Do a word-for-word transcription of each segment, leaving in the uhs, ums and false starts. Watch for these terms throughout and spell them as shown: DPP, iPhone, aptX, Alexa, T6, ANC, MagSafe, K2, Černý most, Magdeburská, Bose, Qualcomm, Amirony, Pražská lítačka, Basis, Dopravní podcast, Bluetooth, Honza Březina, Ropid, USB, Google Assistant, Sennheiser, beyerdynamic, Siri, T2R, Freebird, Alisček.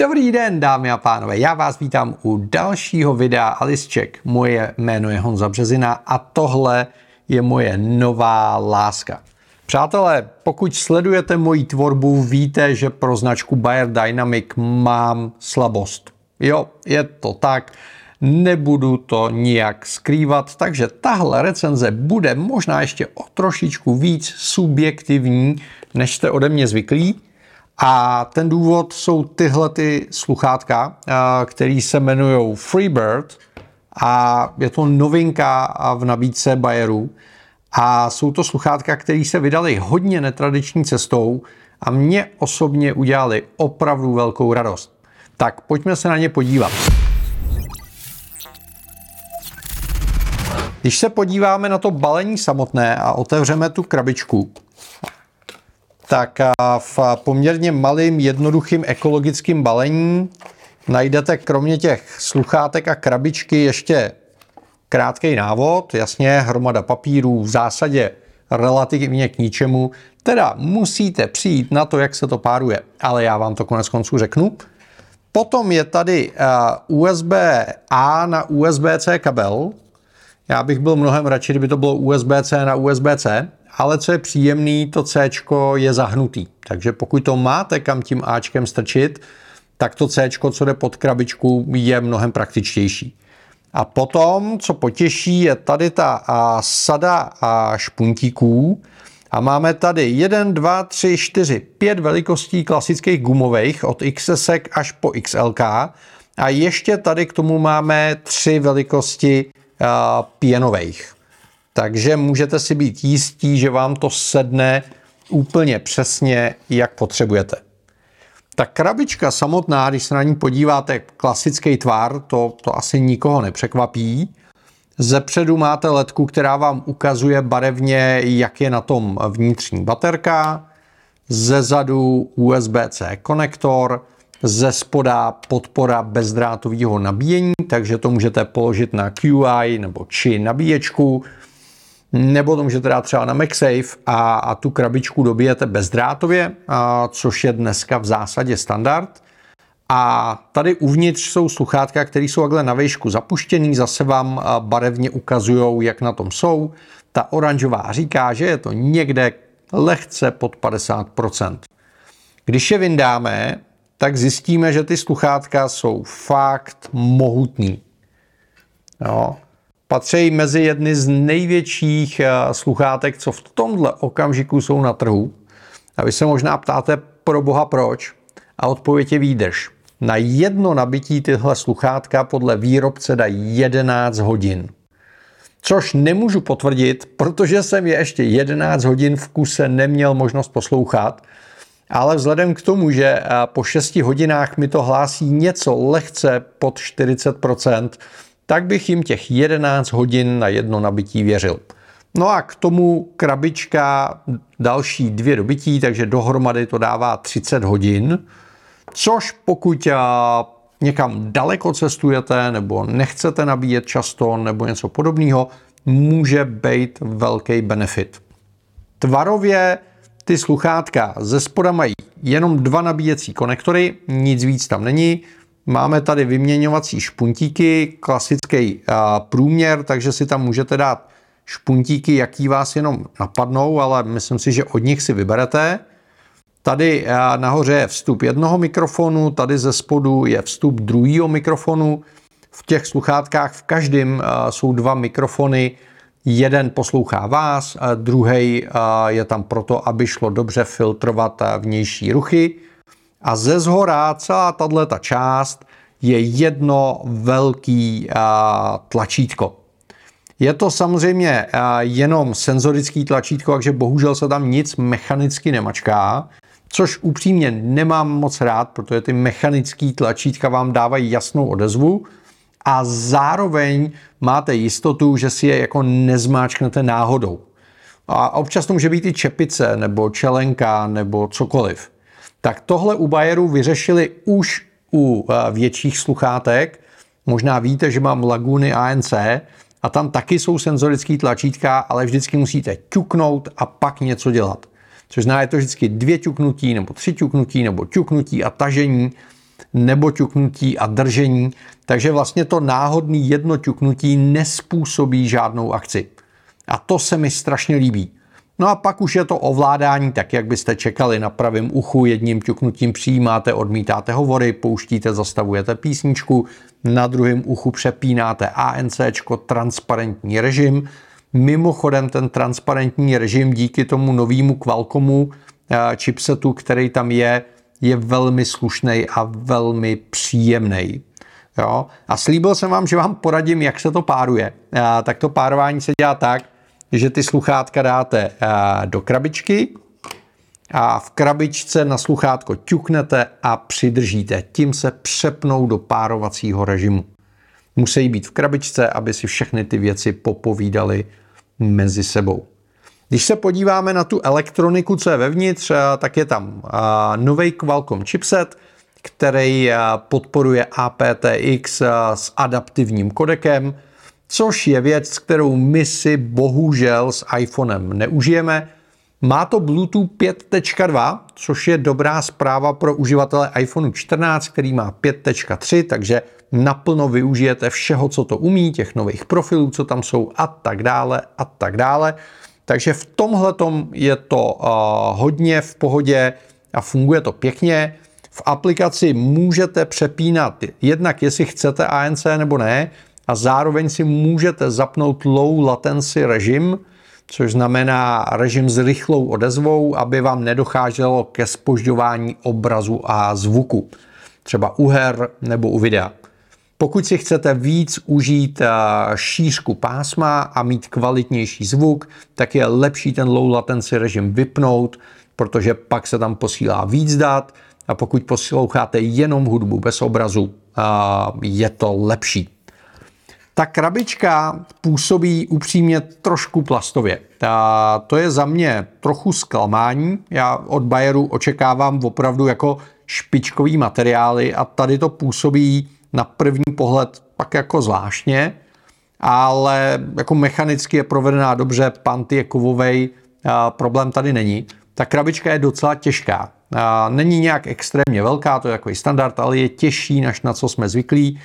Dobrý den, dámy a pánové, já vás vítám u dalšího videa Alisček. Moje jméno je Honza Březina a tohle je moje nová láska. Přátelé, pokud sledujete moji tvorbu, víte, že pro značku beyerdynamic mám slabost. Jo, je to tak, nebudu to nijak skrývat, takže tahle recenze bude možná ještě o trošičku víc subjektivní, než jste ode mě zvyklí. A ten důvod jsou tyhle ty sluchátka, které se jmenují Freebird a je to novinka v nabídce Beyerů. A jsou to sluchátka, které se vydaly hodně netradiční cestou a mě osobně udělali opravdu velkou radost. Tak pojďme se na ně podívat. Když se podíváme na to balení samotné a otevřeme tu krabičku, tak v poměrně malým, jednoduchým ekologickým balení najdete kromě těch sluchátek a krabičky ještě krátký návod, jasně, hromada papírů, v zásadě relativně k ničemu, teda musíte přijít na to, jak se to páruje, ale já vám to konec konců řeknu. Potom je tady U S B A na U S B C kabel, já bych byl mnohem radši, kdyby to bylo U S B C na U S B C, ale co je příjemný, to Céčko je zahnutý, takže pokud to máte kam tím Ačkem strčit, tak to Céčko, co jde pod krabičku, je mnohem praktičtější. A potom, co potěší, je tady ta a, sada a špuntíků a máme tady jedna, dva, tři, čtyři, pět velikostí klasických gumových od X S až po X L K a ještě tady k tomu máme tři velikosti a, pěnových. Takže můžete si být jistí, že vám to sedne úplně přesně, jak potřebujete. Ta krabička samotná, když se na ní podíváte, klasický tvar, to, to asi nikoho nepřekvapí. Zepředu máte ledku, která vám ukazuje barevně, jak je na tom vnitřní baterka. Zezadu U S B C konektor, ze spoda podpora bezdrátového nabíjení, takže to můžete položit na Q I nebo či nabíječku. Nebo to můžete dát třeba na MagSafe a, a tu krabičku dobijete bezdrátově, a, což je dneska v zásadě standard. A tady uvnitř jsou sluchátka, které jsou takhle na výšku zapuštěný, zase vám barevně ukazují, jak na tom jsou. Ta oranžová říká, že je to někde lehce pod padesát procent. Když je vyndáme, tak zjistíme, že ty sluchátka jsou fakt mohutný. Jo. Patří mezi jedny z největších sluchátek, co v tomhle okamžiku jsou na trhu. A vy se možná ptáte, pro boha proč? A odpověď je výdrž. Na jedno nabití tyhle sluchátka podle výrobce dají jedenáct hodin. Což nemůžu potvrdit, protože jsem je ještě jedenáct hodin v kuse neměl možnost poslouchat. Ale vzhledem k tomu, že po šesti hodinách mi to hlásí něco lehce pod čtyřicet procent, tak bych jim těch jedenáct hodin na jedno nabití věřil. No a k tomu krabička další dvě dobití, takže dohromady to dává třicet hodin, což pokud někam daleko cestujete nebo nechcete nabíjet často nebo něco podobného, může být velký benefit. Tvarově ty sluchátka ze spoda mají jenom dva nabíjecí konektory, nic víc tam není. Máme tady vyměňovací špuntíky, klasický a, průměr, takže si tam můžete dát špuntíky, jaký vás jenom napadnou, ale myslím si, že od nich si vyberete. Tady a, nahoře je vstup jednoho mikrofonu, tady ze spodu je vstup druhého mikrofonu. V těch sluchátkách v každém a, jsou dva mikrofony, jeden poslouchá vás, druhý je tam proto, aby šlo dobře filtrovat a, vnější ruchy. A ze zhora celá tato část je jedno velký a, tlačítko. Je to samozřejmě a, jenom senzorický tlačítko, takže bohužel se tam nic mechanicky nemačká, což upřímně nemám moc rád, protože ty mechanický tlačítka vám dávají jasnou odezvu a zároveň máte jistotu, že si je jako nezmáčknete náhodou. A občas to může být i čepice, nebo čelenka, nebo cokoliv. Tak tohle u Beyerů vyřešili už u větších sluchátek. Možná víte, že mám laguny A N C a tam taky jsou senzorické tlačítka, ale vždycky musíte ťuknout a pak něco dělat. Což znamená, je to vždycky dvě ťuknutí, nebo tři ťuknutí, nebo ťuknutí a tažení. nebo ťuknutí a držení, takže vlastně to náhodné jedno ťuknutí nezpůsobí žádnou akci. A to se mi strašně líbí. No a pak už je to ovládání tak, jak byste čekali na pravém uchu. Jedním ťuknutím přijímáte, odmítáte hovory, pouštíte, zastavujete písničku, na druhém uchu přepínáte A N C, transparentní režim. Mimochodem ten transparentní režim díky tomu novému Qualcommu chipsetu, který tam je, je velmi slušnej a velmi příjemnej. Jo? A slíbil jsem vám, že vám poradím, jak se to páruje. A tak to párování se dělá tak, že ty sluchátka dáte do krabičky a v krabičce na sluchátko ťuknete a přidržíte. Tím se přepnou do párovacího režimu. Musí být v krabičce, aby si všechny ty věci popovídaly mezi sebou. Když se podíváme na tu elektroniku, co je vevnitř, tak je tam nový Qualcomm chipset, který podporuje aptX s adaptivním kodekem, což je věc, kterou my si bohužel s iPhonem neužijeme. Má to Bluetooth pět tečka dva, což je dobrá zpráva pro uživatele iPhone čtrnáct, který má pět tečka tři, takže naplno využijete všeho, co to umí, těch nových profilů, co tam jsou a tak dále a tak dále. Takže v tomhletom je to uh, hodně v pohodě a funguje to pěkně. V aplikaci můžete přepínat jednak, jestli chcete A N C nebo ne, a zároveň si můžete zapnout low latency režim, což znamená režim s rychlou odezvou, aby vám nedocházelo ke zpožďování obrazu a zvuku, třeba u her nebo u videa. Pokud si chcete víc užít šířku pásma a mít kvalitnější zvuk, tak je lepší ten low latency režim vypnout, protože pak se tam posílá víc dat a pokud posloucháte jenom hudbu bez obrazu, je to lepší. Ta krabička působí upřímně trošku plastově. Ta, to je za mě trochu zklamání. Já od Beyeru očekávám opravdu jako špičkový materiály a tady to působí na první pohled tak jako zvláštně, ale jako mechanicky je provedená dobře, pant je kovovej, problém tady není. Ta krabička je docela těžká. A není nějak extrémně velká, to je takový standard, ale je těžší, než na co jsme zvyklí.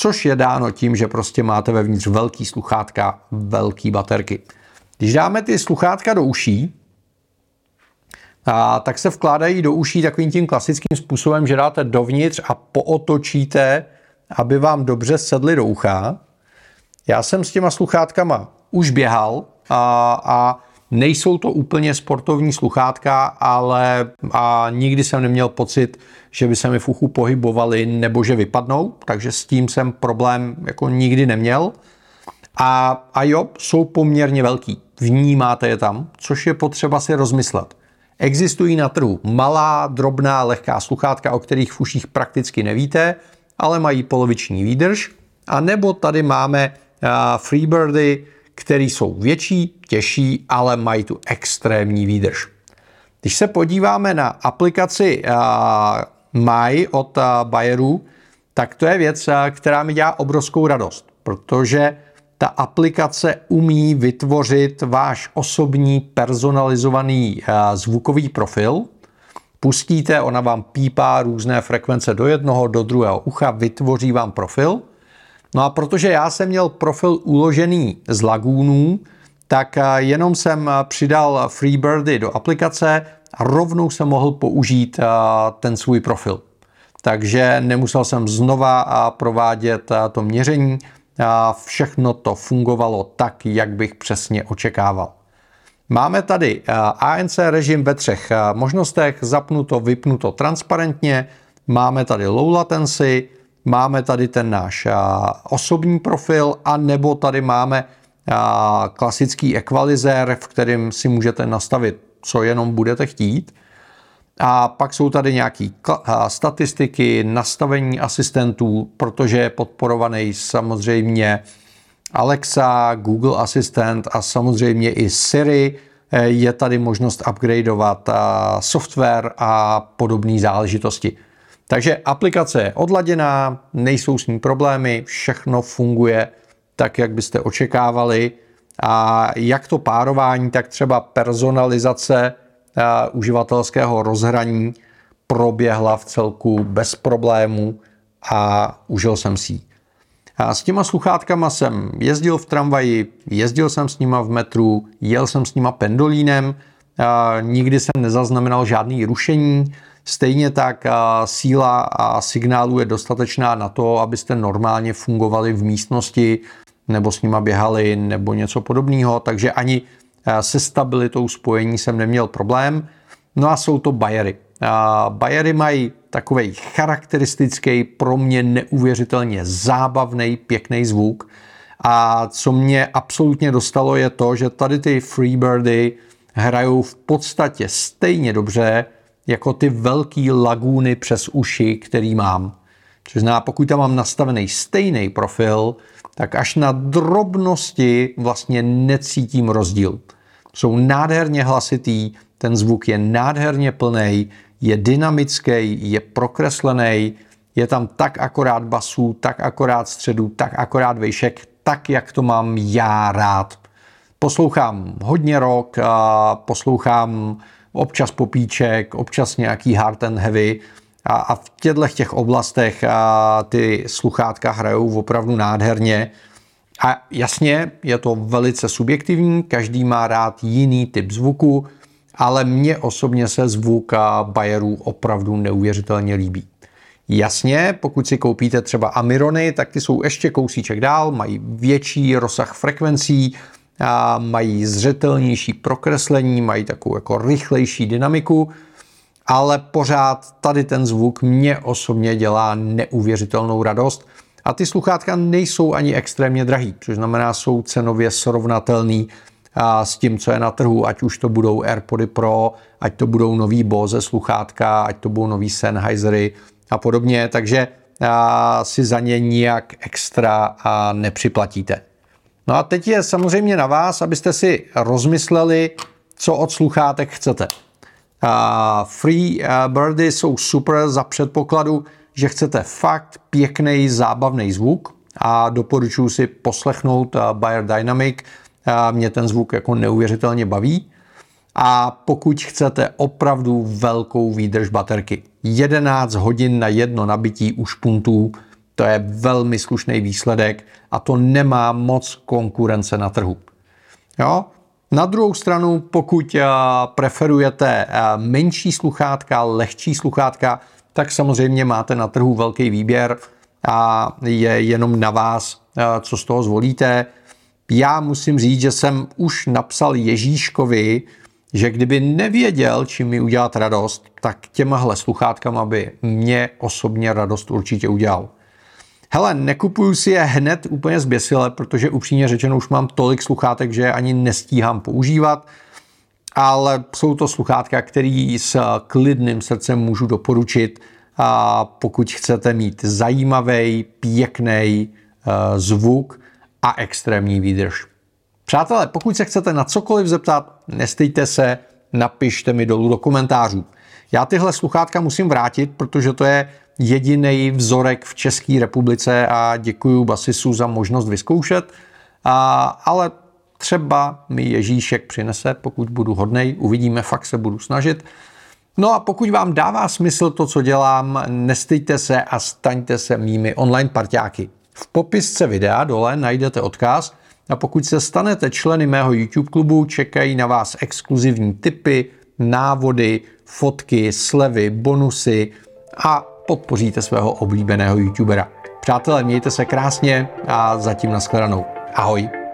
Což je dáno tím, že prostě máte vevnitř velký sluchátka, velký baterky. Když dáme ty sluchátka do uší, a, tak se vkládají do uší takovým tím klasickým způsobem, že dáte dovnitř a pootočíte, aby vám dobře sedly do ucha. Já jsem s těma sluchátkama už běhal a, a nejsou to úplně sportovní sluchátka, ale a nikdy jsem neměl pocit, že by se mi v uchu pohybovaly nebo že vypadnou, takže s tím jsem problém jako nikdy neměl. A, a jo, jsou poměrně velký. Vnímáte je tam, což je potřeba si rozmyslet. Existují na trhu malá, drobná, lehká sluchátka, o kterých v uších prakticky nevíte, ale mají poloviční výdrž. A nebo tady máme uh, Freebirdy, které jsou větší, těžší, ale mají tu extrémní výdrž. Když se podíváme na aplikaci uh, My od uh, Beyeru, tak to je věc, uh, která mi dělá obrovskou radost, protože ta aplikace umí vytvořit váš osobní personalizovaný uh, zvukový profil. Pustíte, ona vám pípá různé frekvence do jednoho, do druhého ucha, vytvoří vám profil. No a protože já jsem měl profil uložený z lagůnů, tak jenom jsem přidal Freebirdy do aplikace a rovnou jsem mohl použít ten svůj profil. Takže nemusel jsem znova provádět to měření. Všechno to fungovalo tak, jak bych přesně očekával. Máme tady A N C režim ve třech možnostech. Zapnuto, vypnuto transparentně. Máme tady low latency. Máme tady ten náš osobní profil a nebo tady máme klasický equalizer, v kterém si můžete nastavit, co jenom budete chtít. A pak jsou tady nějaké statistiky, nastavení asistentů, protože je podporovaný samozřejmě Alexa, Google Assistant a samozřejmě i Siri. Je tady možnost upgradeovat software a podobné záležitosti. Takže aplikace je odladěná, nejsou s ní problémy, všechno funguje tak, jak byste očekávali. A jak to párování, tak třeba personalizace uh, uživatelského rozhraní proběhla v celku bez problémů a užil jsem si ji. A s těma sluchátkama jsem jezdil v tramvaji, jezdil jsem s nima v metru, jel jsem s nima pendolínem, a nikdy jsem nezaznamenal žádný rušení. Stejně tak a síla a signálu je dostatečná na to, abyste normálně fungovali v místnosti nebo s nima běhali nebo něco podobného, takže ani se stabilitou spojení jsem neměl problém. No a jsou to bajery. Bajery mají takovej charakteristický, pro mě neuvěřitelně zábavný, pěkný zvuk. A co mě absolutně dostalo je to, že tady ty Freebirdy hrajou v podstatě stejně dobře jako ty velký lagúny přes uši, který mám. Což znamená, pokud tam mám nastavený stejný profil, tak až na drobnosti vlastně necítím rozdíl. Jsou nádherně hlasitý, ten zvuk je nádherně plnej, je dynamický, je prokreslený, je tam tak akorát basů, tak akorát středů, tak akorát vejšek, tak, jak to mám já rád. Poslouchám hodně rock, poslouchám občas popíček, občas nějaký hard and heavy a, a v těchto těch oblastech a ty sluchátka hrajou opravdu nádherně. A jasně, je to velice subjektivní, každý má rád jiný typ zvuku, ale mně osobně se zvuk bajerů opravdu neuvěřitelně líbí. Jasně, pokud si koupíte třeba Amirony, tak ty jsou ještě kousíček dál, mají větší rozsah frekvencí, a mají zřetelnější prokreslení, mají takovou jako rychlejší dynamiku, ale pořád tady ten zvuk mě osobně dělá neuvěřitelnou radost. A ty sluchátka nejsou ani extrémně drahý, což znamená, jsou cenově srovnatelný s tím, co je na trhu, ať už to budou AirPody Pro, ať to budou nový Bose sluchátka, ať to budou nový Sennheisery a podobně, takže si za ně nijak extra nepřiplatíte. No a teď je samozřejmě na vás, abyste si rozmysleli, co od sluchátek chcete. Freebirdy jsou super za předpokladu, že chcete fakt pěkný, zábavný zvuk a doporučuji si poslechnout beyerdynamic. Mě ten zvuk jako neuvěřitelně baví. A pokud chcete opravdu velkou výdrž baterky, jedenáct hodin na jedno nabití u špuntů, to je velmi slušný výsledek a to nemá moc konkurence na trhu. Jo? Na druhou stranu, pokud preferujete menší sluchátka, lehčí sluchátka, tak samozřejmě máte na trhu velký výběr a je jenom na vás, co z toho zvolíte. Já musím říct, že jsem už napsal Ježíškovi, že kdyby nevěděl, čím mi udělat radost, tak těmahle sluchátkama by mě osobně radost určitě udělal. Hele, nekupuju si je hned úplně zběsile, protože upřímně řečeno už mám tolik sluchátek, že je ani nestíhám používat, ale jsou to sluchátka, který s klidným srdcem můžu doporučit, a pokud chcete mít zajímavý, pěkný zvuk a extrémní výdrž. Přátelé, pokud se chcete na cokoliv zeptat, nestejte se, napište mi dolů do komentářů. Já tyhle sluchátka musím vrátit, protože to je jediný vzorek v České republice a děkuji Basisu za možnost vyzkoušet, a, ale třeba mi Ježíšek přinese, pokud budu hodnej, uvidíme, fakt se budu snažit. No a pokud vám dává smysl to, co dělám, nestejte se a staňte se mými online parťáky. V popisce videa dole najdete odkaz a pokud se stanete členy mého YouTube klubu, čekají na vás exkluzivní tipy, návody, fotky, slevy, bonusy a podpoříte svého oblíbeného youtubera. Přátelé, mějte se krásně a zatím nashledanou. Ahoj.